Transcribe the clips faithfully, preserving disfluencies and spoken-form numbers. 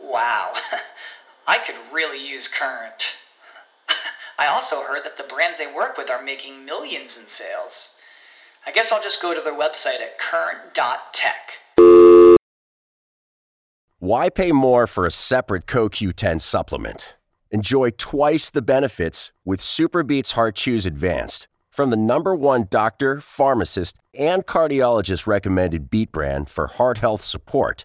Wow. I could really use Current. I also heard that the brands they work with are making millions in sales. I guess I'll just go to their website at current dot tech. Why pay more for a separate co Q ten supplement? Enjoy twice the benefits with Super Beets Heart Chews Advanced from the number one doctor, pharmacist, and cardiologist recommended beet brand for heart health support.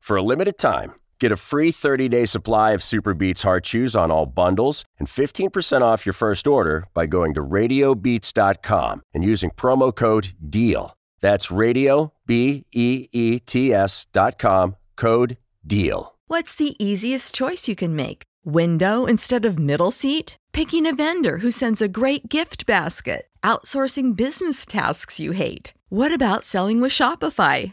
For a limited time, get a free thirty day supply of Super Beets Heart Chews on all bundles and fifteen percent off your first order by going to radio beats dot com and using promo code DEAL. That's radio, B E E T S dot com, code DEAL. What's the easiest choice you can make? Window instead of middle seat? Picking a vendor who sends a great gift basket? Outsourcing business tasks you hate? What about selling with Shopify?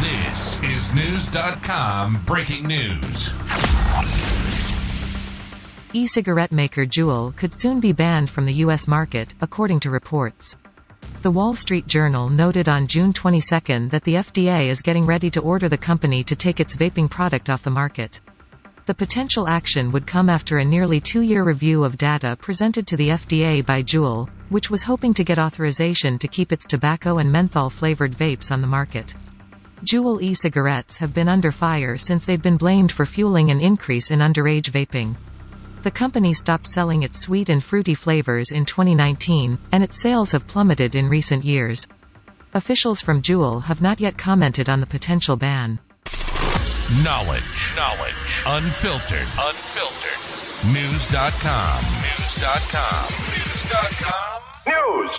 This is news dot com breaking news. E-cigarette maker Juul could soon be banned from the U S market, according to reports. The Wall Street Journal noted on June twenty-second that the F D A is getting ready to order the company to take its vaping product off the market. The potential action would come after a nearly two-year review of data presented to the F D A by Juul, which was hoping to get authorization to keep its tobacco and menthol-flavored vapes on the market. Juul e-cigarettes have been under fire since they've been blamed for fueling an increase in underage vaping. The company stopped selling its sweet and fruity flavors in twenty nineteen, and its sales have plummeted in recent years. Officials from Juul have not yet commented on the potential ban. Knowledge. Knowledge. Unfiltered. Unfiltered. News dot com. News dot com. News dot com. News.